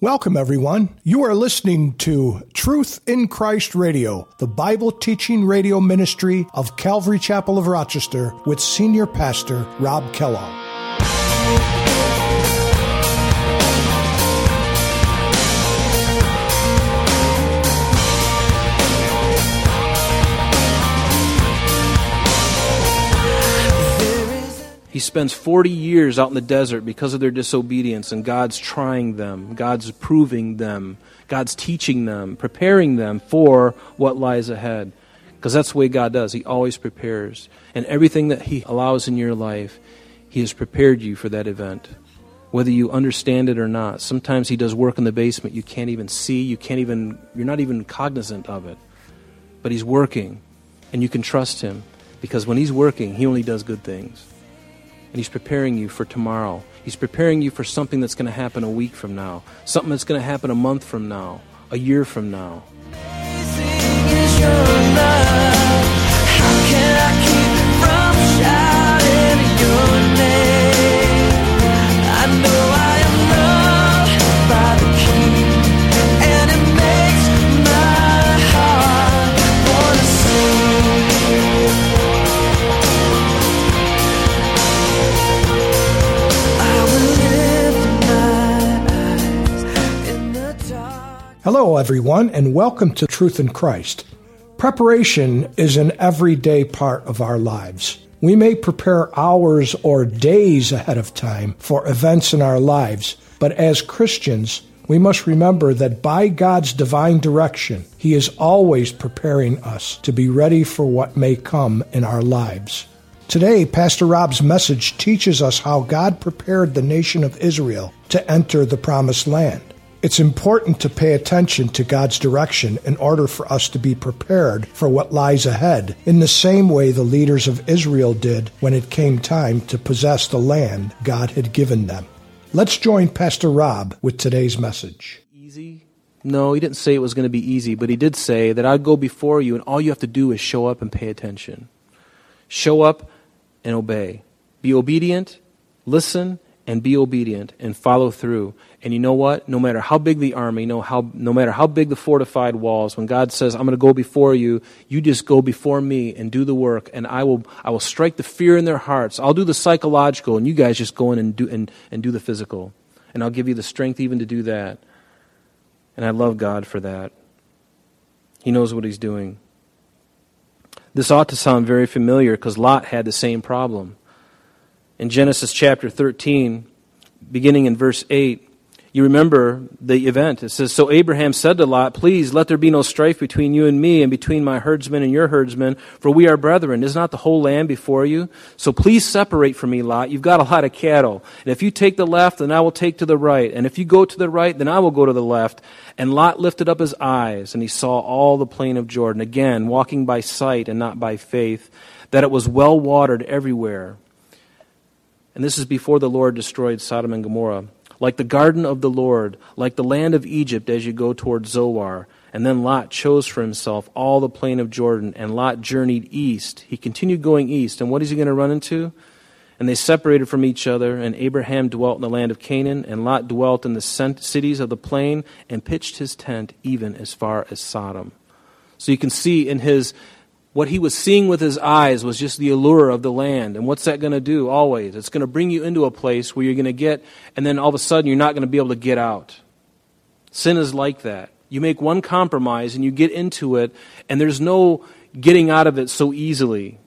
Welcome, everyone. You are listening to Truth in Christ Radio, the Bible teaching radio ministry of Calvary Chapel of Rochester with Senior Pastor Rob Kellogg. He spends 40 years out in the desert because of their disobedience, and God's trying them, God's proving them, God's teaching them, preparing them for what lies ahead. Because that's the way God does. He always prepares. And everything that He allows in your life, He has prepared you for that event, whether you understand it or not. Sometimes He does work in the basement you can't even see, you're not even cognizant of it. But He's working, and you can trust Him, because when He's working, He only does good things. And He's preparing you for tomorrow. He's preparing you for something that's going to happen a week from now, something that's going to happen a month from now, a year from now. Hello, everyone, and welcome to Truth in Christ. Preparation is an everyday part of our lives. We may prepare hours or days ahead of time for events in our lives, but as Christians, we must remember that by God's divine direction, He is always preparing us to be ready for what may come in our lives. Today, Pastor Rob's message teaches us how God prepared the nation of Israel to enter the Promised Land. It's important to pay attention to God's direction in order for us to be prepared for what lies ahead, in the same way the leaders of Israel did when it came time to possess the land God had given them. Let's join Pastor Rob with today's message. Easy? No, He didn't say it was going to be easy, but He did say that I'll go before you, and all you have to do is show up and pay attention. Show up and obey. Be obedient, listen, and be obedient, and follow through. And you know what? No matter how big the army, no matter how big the fortified walls, when God says, I'm going to go before you, you just go before me and do the work, and I will strike the fear in their hearts. I'll do the psychological, and you guys just go in and do the physical. And I'll give you the strength even to do that. And I love God for that. He knows what He's doing. This ought to sound very familiar, because Lot had the same problem. In Genesis chapter 13, beginning in verse 8, you remember the event. It says, So Abraham said to Lot, Please let there be no strife between you and me, and between my herdsmen and your herdsmen, for we are brethren. Is not the whole land before you? So please separate from me, Lot. You've got a lot of cattle. And if you take the left, then I will take to the right. And if you go to the right, then I will go to the left. And Lot lifted up his eyes, and he saw all the plain of Jordan, again, walking by sight and not by faith, that it was well watered everywhere. And this is before the Lord destroyed Sodom and Gomorrah. Like the garden of the Lord, like the land of Egypt as you go toward Zoar. And then Lot chose for himself all the plain of Jordan, and Lot journeyed east. He continued going east, and what is he going to run into? And they separated from each other, and Abraham dwelt in the land of Canaan, and Lot dwelt in the cities of the plain, and pitched his tent even as far as Sodom. So you can see in his... what he was seeing with his eyes was just the allure of the land. And what's that going to do always? It's going to bring you into a place where you're going to get, and then all of a sudden you're not going to be able to get out. Sin is like that. You make one compromise and you get into it, and there's no getting out of it so easily.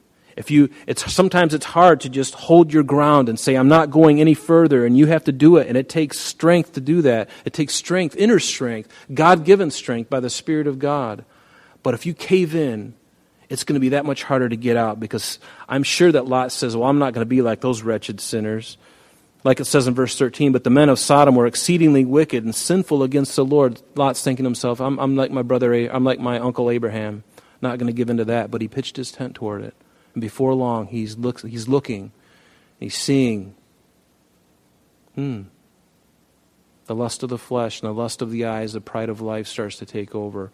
Sometimes it's hard to just hold your ground and say, I'm not going any further, and you have to do it. And it takes strength to do that. It takes strength, inner strength, God-given strength by the Spirit of God. But if you cave in, it's going to be that much harder to get out, because I'm sure that Lot says, well, I'm not going to be like those wretched sinners. Like it says in verse 13, but the men of Sodom were exceedingly wicked and sinful against the Lord. Lot's thinking to himself, I'm like my brother, I'm like my uncle Abraham. Not going to give in to that, but he pitched his tent toward it. And before long, he's looking, he's seeing. The lust of the flesh and the lust of the eyes, the pride of life starts to take over.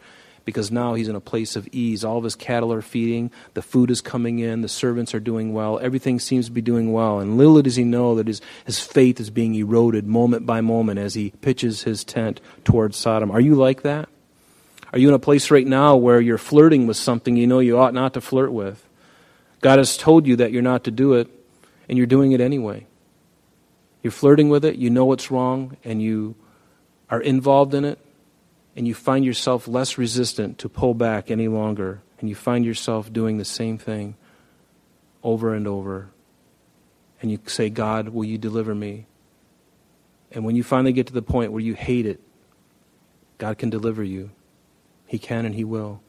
because now he's in a place of ease. All of his cattle are feeding, the food is coming in, the servants are doing well, everything seems to be doing well. And little does he know that his faith is being eroded moment by moment as he pitches his tent towards Sodom. Are you like that? Are you in a place right now where you're flirting with something you know you ought not to flirt with? God has told you that you're not to do it, and you're doing it anyway. You're flirting with it, you know it's wrong, and you are involved in it, and you find yourself less resistant to pull back any longer, and you find yourself doing the same thing over and over. And you say, God, will you deliver me? And when you finally get to the point where you hate it, God can deliver you. He can and He will.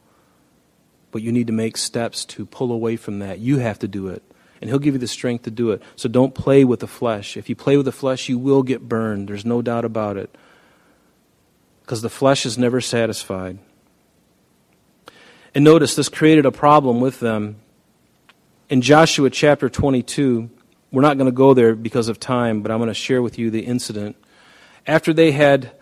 But you need to make steps to pull away from that. You have to do it. And He'll give you the strength to do it. So don't play with the flesh. If you play with the flesh, you will get burned. There's no doubt about it. Because the flesh is never satisfied. And notice, this created a problem with them. In Joshua chapter 22, we're not going to go there because of time, but I'm going to share with you the incident. After they had...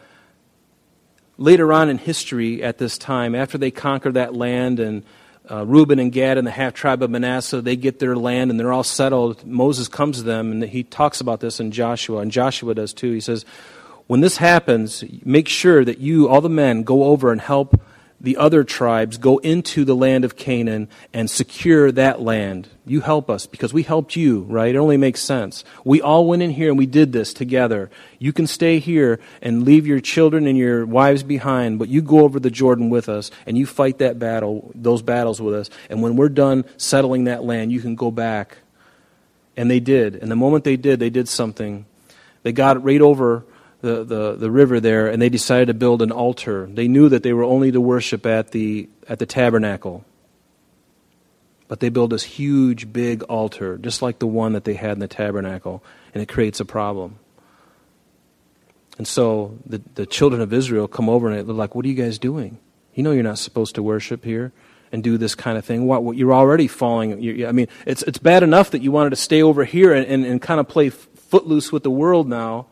Later on in history at this time, after they conquer that land and Reuben and Gad and the half-tribe of Manasseh, they get their land and they're all settled. Moses comes to them and he talks about this in Joshua, and Joshua does too. He says, when this happens, make sure that you, all the men, go over and help the other tribes go into the land of Canaan and secure that land. You help us because we helped you, right? It only makes sense. We all went in here and we did this together. You can stay here and leave your children and your wives behind, but you go over the Jordan with us and you fight that battle, those battles with us. And when we're done settling that land, you can go back. And they did. And the moment they did something. They got right over the river there, and they decided to build an altar. They knew that they were only to worship at the tabernacle. But they build this huge, big altar, just like the one that they had in the tabernacle, and it creates a problem. And so the children of Israel come over, and they're like, what are you guys doing? You know you're not supposed to worship here and do this kind of thing. What you're already falling. It's bad enough that you wanted to stay over here and kind of play footloose with the world now.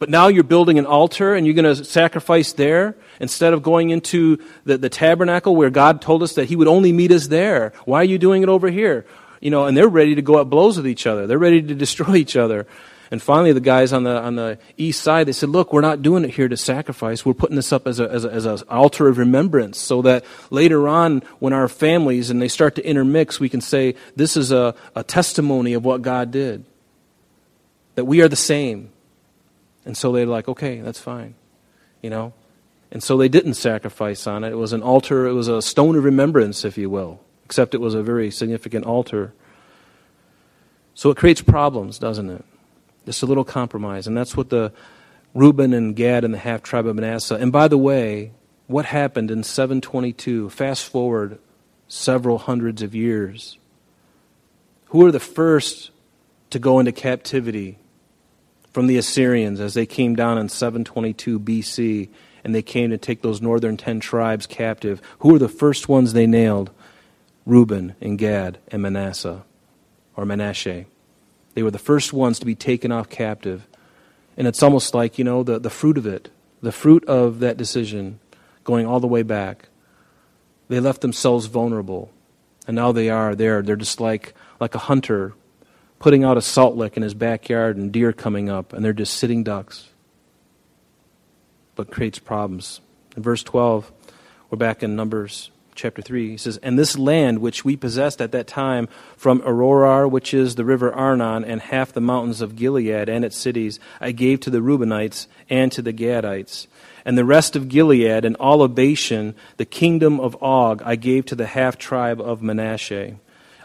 But now you're building an altar and you're going to sacrifice there instead of going into the tabernacle where God told us that He would only meet us there. Why are you doing it over here? You know, and they're ready to go at blows with each other. They're ready to destroy each other. And finally, the guys on the east side, they said, look, we're not doing it here to sacrifice. We're putting this up as an altar of remembrance so that later on when our families and they start to intermix, we can say this is a testimony of what God did, that we are the same. And so they're like, okay, that's fine, you know. And so they didn't sacrifice on it. It was an altar. It was a stone of remembrance, if you will, except it was a very significant altar. So it creates problems, doesn't it? Just a little compromise. And that's what the Reuben and Gad and the half-tribe of Manasseh. And by the way, what happened in 722, fast forward several hundreds of years, who are the first to go into captivity from the Assyrians as they came down in 722 BC and they came to take those northern 10 tribes captive? Who were the first ones they nailed? Reuben and Gad and Manasseh, or Manasseh. They were the first ones to be taken off captive. And it's almost like, you know, the fruit of it, the fruit of that decision going all the way back. They left themselves vulnerable. And now they are there. They're just like a hunter putting out a salt lick in his backyard and deer coming up, and they're just sitting ducks. But creates problems. In verse 12, we're back in Numbers chapter 3. He says, and this land which we possessed at that time from Arorar, which is the river Arnon, and half the mountains of Gilead and its cities, I gave to the Reubenites and to the Gadites. And the rest of Gilead and all of Bashan, the kingdom of Og, I gave to the half-tribe of Manasseh.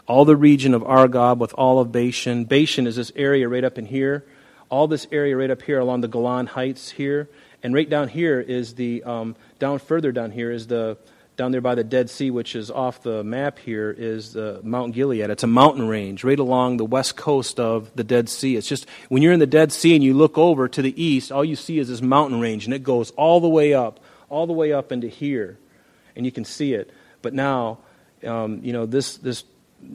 All the region of Argob with all of Bashan. Bashan is this area right up in here. All this area right up here along the Golan Heights here. And right down here is the, down there by the Dead Sea, which is off the map here, is Mount Gilead. It's a mountain range right along the west coast of the Dead Sea. It's just, when you're in the Dead Sea and you look over to the east, all you see is this mountain range. And it goes all the way up into here. And you can see it. But now, this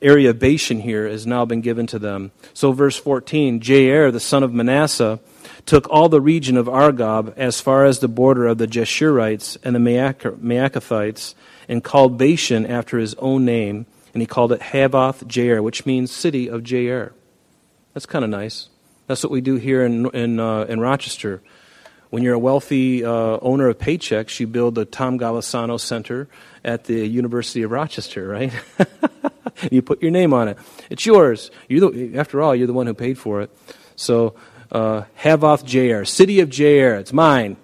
area of Bashan here has now been given to them. So verse 14, Jair, the son of Manasseh, took all the region of Argob as far as the border of the Jeshurites and the Maacathites, and called Bashan after his own name, and he called it Havvoth-Jair, which means city of Jair. That's kind of nice. That's what we do here in Rochester. When you're a wealthy owner of paychecks, you build the Tom Golisano Center at the University of Rochester, right? You put your name on it. It's yours. After all, you're the one who paid for it. So, Havvoth-Jair, city of Jair. It's mine,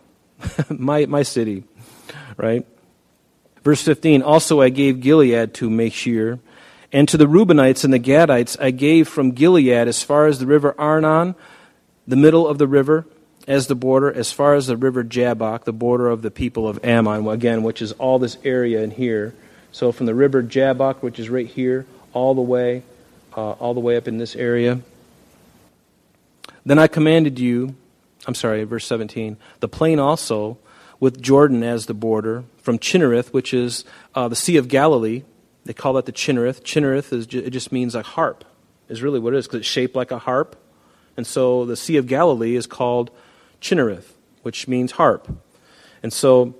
my city, right? Verse 15, also I gave Gilead to Meshir, and to the Reubenites and the Gadites I gave from Gilead as far as the river Arnon, the middle of the river, as the border, as far as the river Jabbok, the border of the people of Ammon, again, which is all this area in here. So from the river Jabbok, which is right here, all the way up in this area. Then I commanded you, verse 17, the plain also with Jordan as the border, from Chinnereth, which is the Sea of Galilee. They call that the Chinnereth. Chinnereth, it just means like harp, is really what it is, because it's shaped like a harp. And so the Sea of Galilee is called Chinnereth, which means harp. And so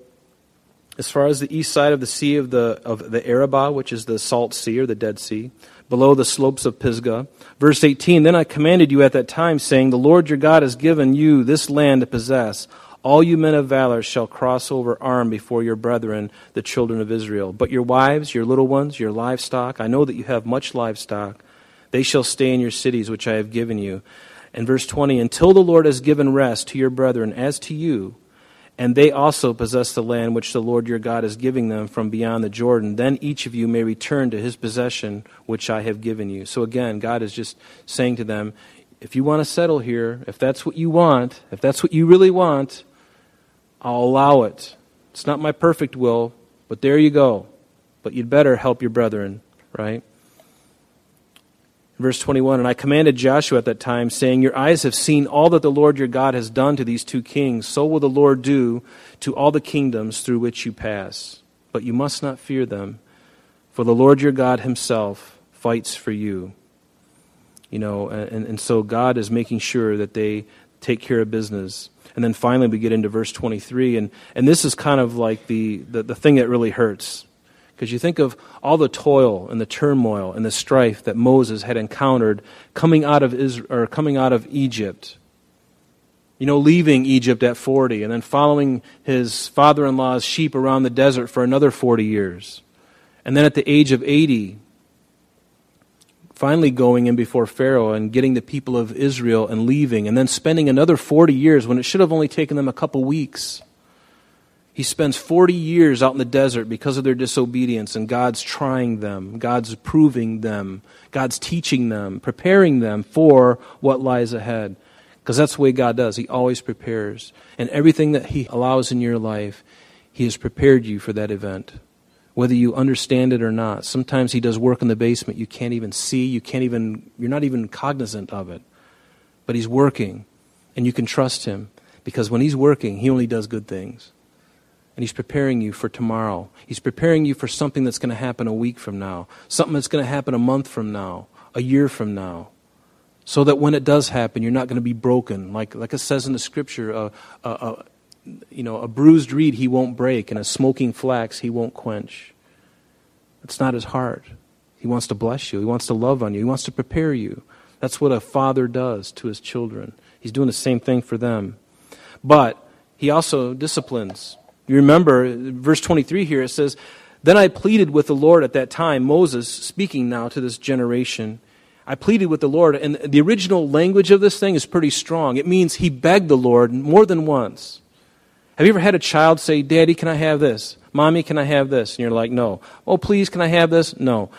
as far as the east side of the Sea of the Arabah, which is the Salt Sea or the Dead Sea, below the slopes of Pisgah. Verse 18, then I commanded you at that time, saying, the Lord your God has given you this land to possess. All you men of valor shall cross over armed before your brethren, the children of Israel. But your wives, your little ones, your livestock, I know that you have much livestock. They shall stay in your cities, which I have given you. And verse 20, until the Lord has given rest to your brethren as to you, and they also possess the land which the Lord your God is giving them from beyond the Jordan, then each of you may return to his possession which I have given you. So again, God is just saying to them, if you want to settle here, if that's what you want, if that's what you really want, I'll allow it. It's not my perfect will, but there you go. But you'd better help your brethren, right? Verse 21, and I commanded Joshua at that time, saying, your eyes have seen all that the Lord your God has done to these two kings. So will the Lord do to all the kingdoms through which you pass. But you must not fear them, for the Lord your God himself fights for you. You know, and so God is making sure that they take care of business. And then finally we get into verse 23, and this is kind of like the thing that really hurts. Because you think of all the toil and the turmoil and the strife that Moses had encountered coming out of Egypt. You know, leaving Egypt at 40 and then following his father-in-law's sheep around the desert for another 40 years. And then at the age of 80, finally going in before Pharaoh and getting the people of Israel and leaving, and then spending another 40 years when it should have only taken them a couple weeks. He spends 40 years out in the desert because of their disobedience, and God's trying them, God's proving them, God's teaching them, preparing them for what lies ahead. Because that's the way God does. He always prepares. And everything that he allows in your life, he has prepared you for that event, whether you understand it or not. Sometimes he does work in the basement you can't even see, you're not even cognizant of it. But he's working, and you can trust him, because when he's working, he only does good things. And he's preparing you for tomorrow. He's preparing you for something that's going to happen a week from now, something that's going to happen a month from now, a year from now, so that when it does happen, you're not going to be broken. Like it says in the Scripture, a bruised reed he won't break, and a smoking flax he won't quench. That's not his heart. He wants to bless you. He wants to love on you. He wants to prepare you. That's what a father does to his children. He's doing the same thing for them. But he also disciplines. You remember, verse 23 here, it says, then I pleaded with the Lord at that time, Moses speaking now to this generation. I pleaded with the Lord, and the original language of this thing is pretty strong. It means he begged the Lord more than once. Have you ever had a child say, Daddy, can I have this? Mommy, can I have this? And you're like, no. Oh, please, can I have this? No.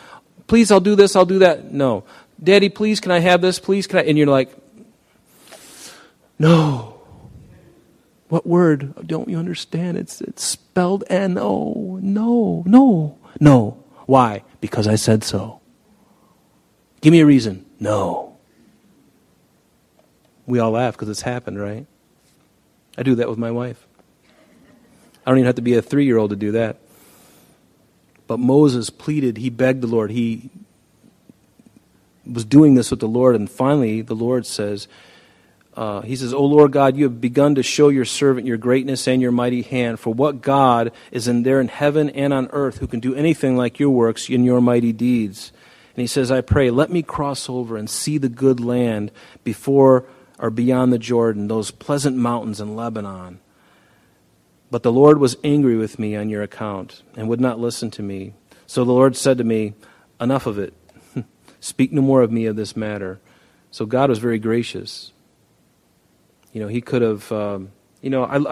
Please, I'll do this, I'll do that? No. Daddy, please, can I have this? Please, can I? And you're like, no. What word? Don't you understand? It's spelled N-O. No, no, no. Why? Because I said so. Give me a reason. No. We all laugh because it's happened, right? I do that with my wife. I don't even have to be a 3-year-old to do that. But Moses pleaded. He begged the Lord. He was doing this with the Lord. And finally, the Lord says, He says, O Lord God, you have begun to show your servant your greatness and your mighty hand. For what God is there in heaven and on earth who can do anything like your works in your mighty deeds? And he says, I pray, let me cross over and see the good land before or beyond the Jordan, those pleasant mountains in Lebanon. But the Lord was angry with me on your account and would not listen to me. So the Lord said to me, enough of it. Speak no more of me of this matter. So God was very gracious. You know, he could have, I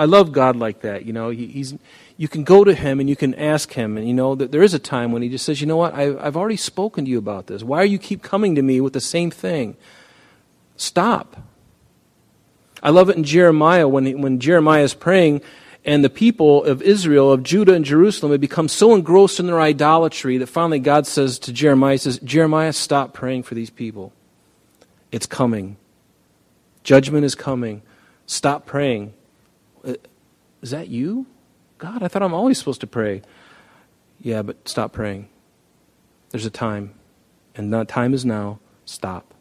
love God like that. You know, you can go to him and you can ask him. And, you know, there is a time when he just says, you know what, I've already spoken to you about this. Why are you keep coming to me with the same thing? Stop. I love it in Jeremiah when Jeremiah is praying and the people of Israel, of Judah and Jerusalem, have become so engrossed in their idolatry that finally God says to Jeremiah, he says, Jeremiah, stop praying for these people. It's coming. Judgment is coming. Stop praying. Is that you? God, I thought I'm always supposed to pray. Yeah, but stop praying. There's a time, and that time is now. Stop.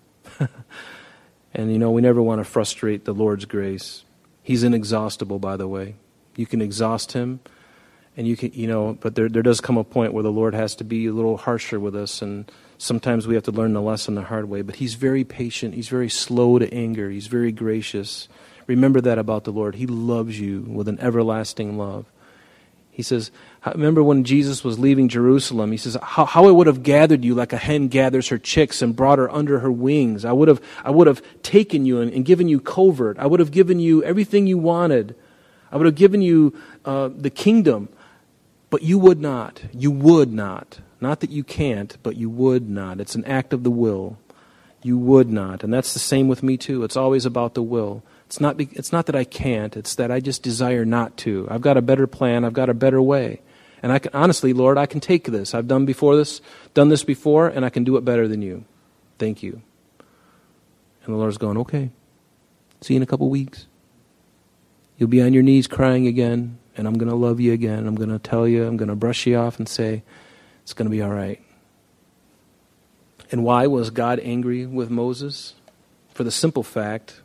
And, you know, we never want to frustrate the Lord's grace. He's inexhaustible, by the way. You can exhaust him, and you can, you know, but there does come a point where the Lord has to be a little harsher with us, and sometimes we have to learn the lesson the hard way. But he's very patient. He's very slow to anger. He's very gracious. Remember that about the Lord. He loves you with an everlasting love. He says, remember when Jesus was leaving Jerusalem, he says, how I would have gathered you like a hen gathers her chicks and brought her under her wings. I would have taken you and given you covert. I would have given you everything you wanted. I would have given you the kingdom, but you would not. You would not. Not that you can't, but you would not. It's an act of the will. You would not. And that's the same with me too. It's always about the will. It's not that I can't. It's that I just desire not to. I've got a better plan. I've got a better way. And I can, honestly, Lord, I can take this. I've done this before, and I can do it better than you. Thank you. And the Lord's going, okay, see you in a couple weeks. You'll be on your knees crying again, and I'm going to love you again. I'm going to tell you, I'm going to brush you off and say, it's going to be all right. And why was God angry with Moses? For the simple fact,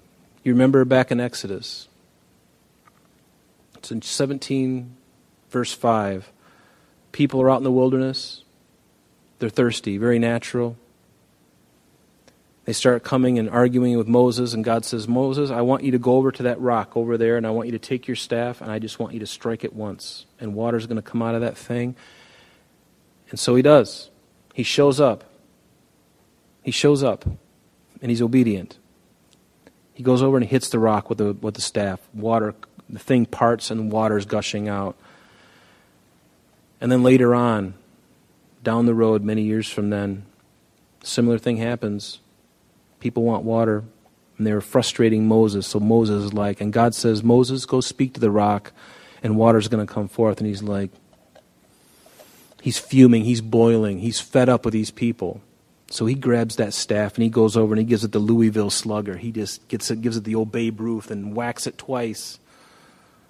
you remember back in Exodus, it's in 17 verse 5, people are out in the wilderness, they're thirsty, very natural. They start coming and arguing with Moses, and God says, Moses, I want you to go over to that rock over there, and I want you to take your staff, and I just want you to strike it once, and water's going to come out of that thing. And so he does. He shows up. He shows up, and he's obedient. He goes over and he hits the rock with the staff. Water, the thing parts, and water's gushing out. And then later on, down the road, many years from then, a similar thing happens. People want water, and they were frustrating Moses. So Moses is like, and God says, Moses, go speak to the rock, and water's going to come forth. And he's like, he's fuming, he's boiling, he's fed up with these people. So he grabs that staff, and he goes over, and he gives it the Louisville Slugger. He just gives it the old Babe Ruth and whacks it twice.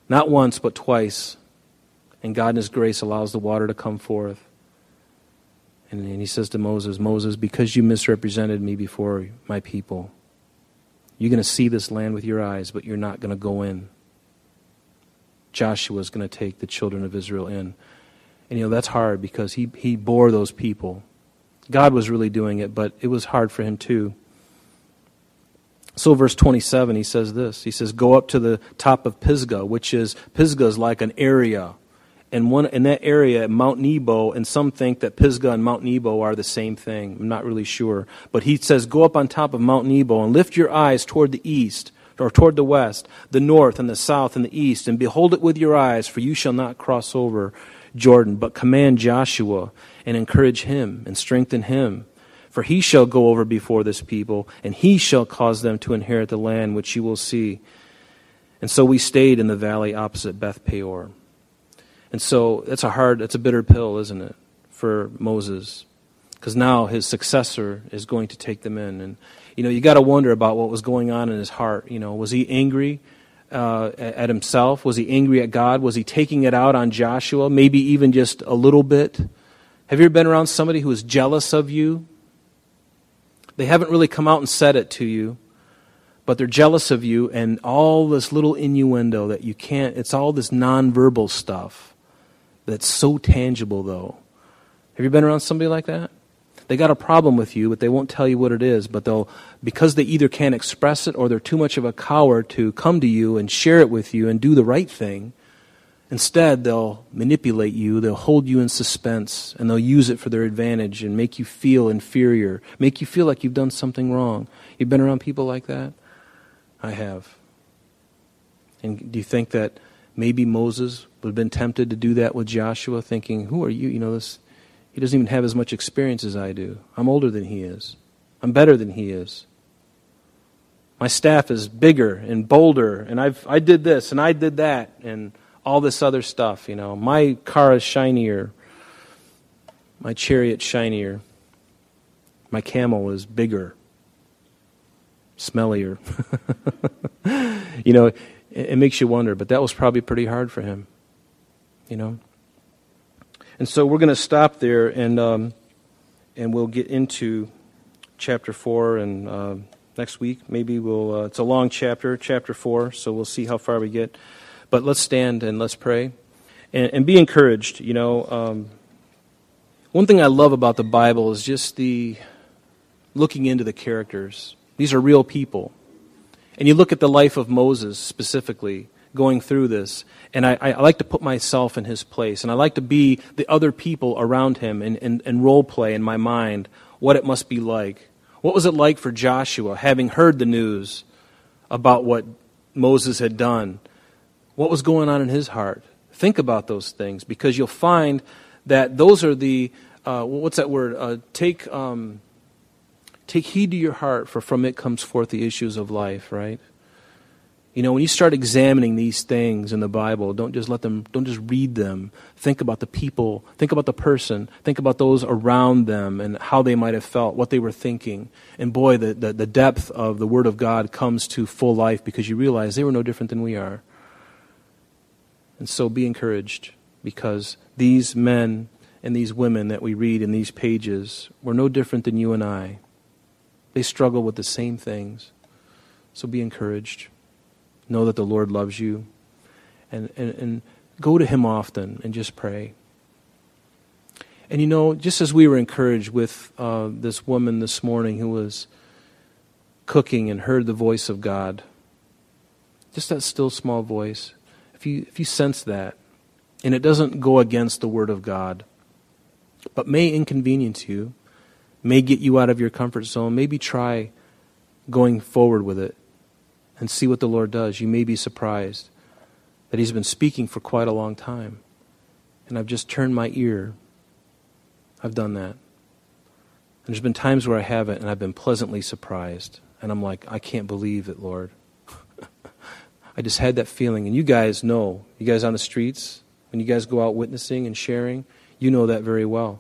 Not once, but twice. And God in his grace allows the water to come forth. And he says to Moses, Moses, because you misrepresented me before my people, you're going to see this land with your eyes, but you're not going to go in. Joshua's going to take the children of Israel in. And, you know, that's hard because he bore those people. God was really doing it, but it was hard for him too. So verse 27, he says this. He says, go up to the top of Pisgah, which is, Pisgah is like an area. And in that area, Mount Nebo, and some think that Pisgah and Mount Nebo are the same thing. I'm not really sure. But he says, go up on top of Mount Nebo and lift your eyes toward the east, or toward the west, the north and the south and the east, and behold it with your eyes, for you shall not cross over Jordan. But command Joshua and encourage him and strengthen him, for he shall go over before this people, and he shall cause them to inherit the land which you will see. And so we stayed in the valley opposite Beth Peor. And so that's a bitter pill, isn't it, for Moses? Because now his successor is going to take them in. And, you know, you got to wonder about what was going on in his heart. You know, was he angry at himself? Was he angry at God? Was he taking it out on Joshua? Maybe even just a little bit? Have you ever been around somebody who is jealous of you? They haven't really come out and said it to you, but they're jealous of you, and all this little innuendo that you can't, it's all this nonverbal stuff that's so tangible, though. Have you been around somebody like that? They got a problem with you, but they won't tell you what it is, but they'll, because they either can't express it or they're too much of a coward to come to you and share it with you and do the right thing, instead they'll manipulate you, they'll hold you in suspense, and they'll use it for their advantage and make you feel inferior, make you feel like you've done something wrong. You've been around people like that? I have. And do you think that maybe Moses would have been tempted to do that with Joshua, thinking, who are you? You know, this, he doesn't even have as much experience as I do. I'm older than he is. I'm better than he is. My staff is bigger and bolder, and I did this, and I did that, and all this other stuff, you know. My car is shinier. My chariot shinier. My camel is bigger, smellier. You know, it makes you wonder, but that was probably pretty hard for him, you know. And so we're going to stop there, and we'll get into chapter 4, and next week maybe we'll. It's a long chapter, chapter 4, so we'll see how far we get. But let's stand and let's pray, and be encouraged. You know, one thing I love about the Bible is just the looking into the characters. These are real people, and you look at the life of Moses specifically, going through this, and I like to put myself in his place, and I like to be the other people around him and role play in my mind what it must be like. What was it like for Joshua, having heard the news about what Moses had done? What was going on in his heart? Think about those things, because you'll find that those are the, what's that word? Take heed to your heart, for from it comes forth the issues of life, right? You know, when you start examining these things in the Bible, don't just read them. Think about the people, think about the person, think about those around them and how they might have felt, what they were thinking. And boy, the depth of the Word of God comes to full life, because you realize they were no different than we are. And so be encouraged, because these men and these women that we read in these pages were no different than you and I. They struggle with the same things. So be encouraged. Know that the Lord loves you, and go to Him often and just pray. And you know, just as we were encouraged with this woman this morning who was cooking and heard the voice of God, just that still small voice, if you sense that, and it doesn't go against the Word of God, but may inconvenience you, may get you out of your comfort zone, maybe try going forward with it, and see what the Lord does. You may be surprised that He's been speaking for quite a long time, and I've just turned my ear. I've done that. And there's been times where I haven't, and I've been pleasantly surprised. And I'm like, I can't believe it, Lord. I just had that feeling. And you guys know, you guys on the streets, when you guys go out witnessing and sharing, you know that very well.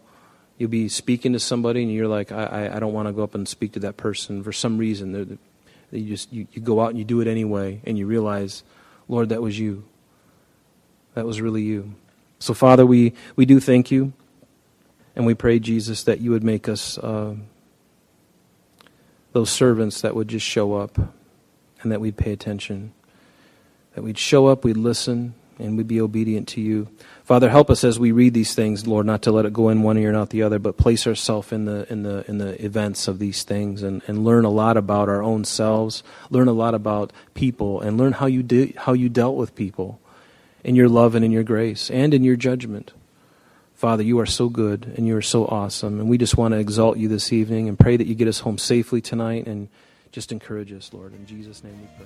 You'll be speaking to somebody, and you're like, I don't want to go up and speak to that person for some reason. You go out and you do it anyway, and you realize, Lord, that was you. That was really you. So, Father, we do thank you, and we pray, Jesus, that you would make us those servants that would just show up, and that we'd pay attention, that we'd show up, we'd listen, and we'd be obedient to you. Father, help us as we read these things, Lord, not to let it go in one ear, not the other, but place ourselves in the events of these things, and learn a lot about our own selves, learn a lot about people, and learn how you dealt with people in your love and in your grace and in your judgment. Father, you are so good and you are so awesome, and we just want to exalt you this evening and pray that you get us home safely tonight, and just encourage us, Lord. In Jesus' name we pray.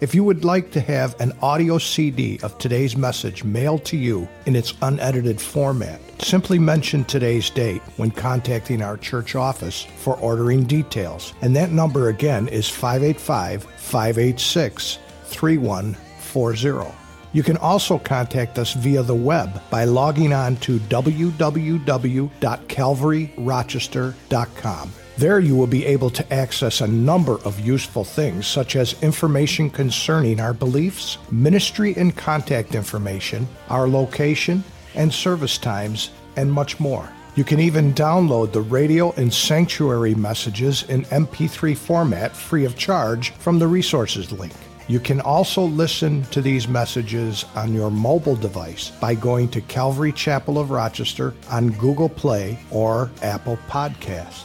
If you would like to have an audio CD of today's message mailed to you in its unedited format, simply mention today's date when contacting our church office for ordering details. And that number again is 585-586-3140. 3140. You can also contact us via the web by logging on to www.calvaryrochester.com. There you will be able to access a number of useful things, such as information concerning our beliefs, ministry and contact information, our location and service times, and much more. You can even download the radio and sanctuary messages in MP3 format free of charge from the resources link. You can also listen to these messages on your mobile device by going to Calvary Chapel of Rochester on Google Play or Apple Podcast.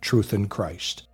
Truth in Christ.